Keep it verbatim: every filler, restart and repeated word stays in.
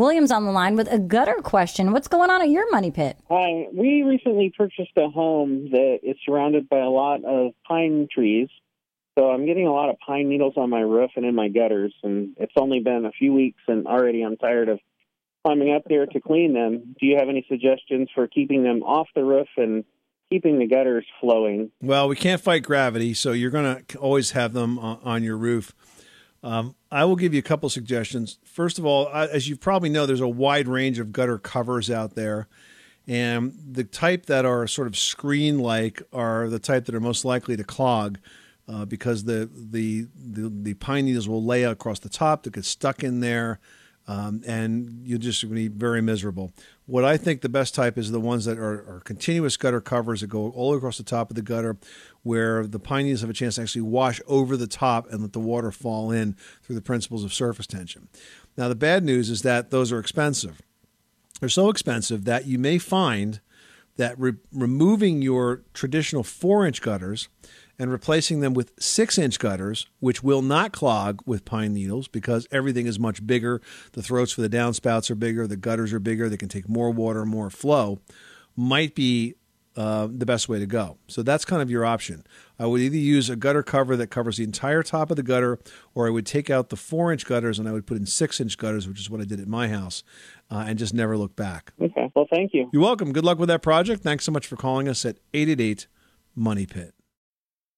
William's on the line with a gutter question. What's going on at your money pit? Hi. We recently purchased a home that is surrounded by a lot of pine trees. So I'm getting a lot of pine needles on my roof and in my gutters, and it's only been a few weeks, and already I'm tired of climbing up there to clean them. Do you have any suggestions for keeping them off the roof and keeping the gutters flowing? Well, we can't fight gravity, so you're going to always have them on your roof. Um, I will give you a couple suggestions. First of all, as you probably know, there's a wide range of gutter covers out there. And the type that are sort of screen-like are the type that are most likely to clog uh, because the, the the the pine needles will lay across the top. They get stuck in there, um, and you're just going to be very miserable. What I think the best type is the ones that are, are continuous gutter covers that go all across the top of the gutter, where the pine needles have a chance to actually wash over the top and let the water fall in through the principles of surface tension. Now, the bad news is that those are expensive. They're so expensive that you may find that re- removing your traditional four-inch gutters and replacing them with six-inch gutters, which will not clog with pine needles because everything is much bigger. The throats for the downspouts are bigger. The gutters are bigger. They can take more water, more flow, might be Uh, the best way to go. So that's kind of your option. I would either use a gutter cover that covers the entire top of the gutter, or I would take out the four inch gutters and I would put in six inch gutters, which is what I did at my house, uh, and just never look back. Okay. Well, thank you. You're welcome. Good luck with that project. Thanks so much for calling us at eight eight eight, MONEY PIT.